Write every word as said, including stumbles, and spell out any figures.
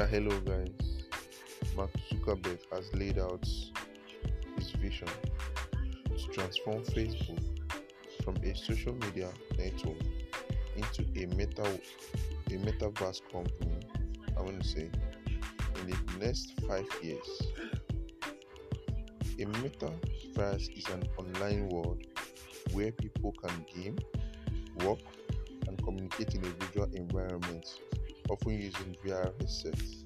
Yeah, hello guys. Mark Zuckerberg has laid out his vision to transform Facebook from a social media network into a meta a metaverse company. I want to say in the next five years. A metaverse is an online world where people can game, work, and communicate in a visual environment, often using V R headsets.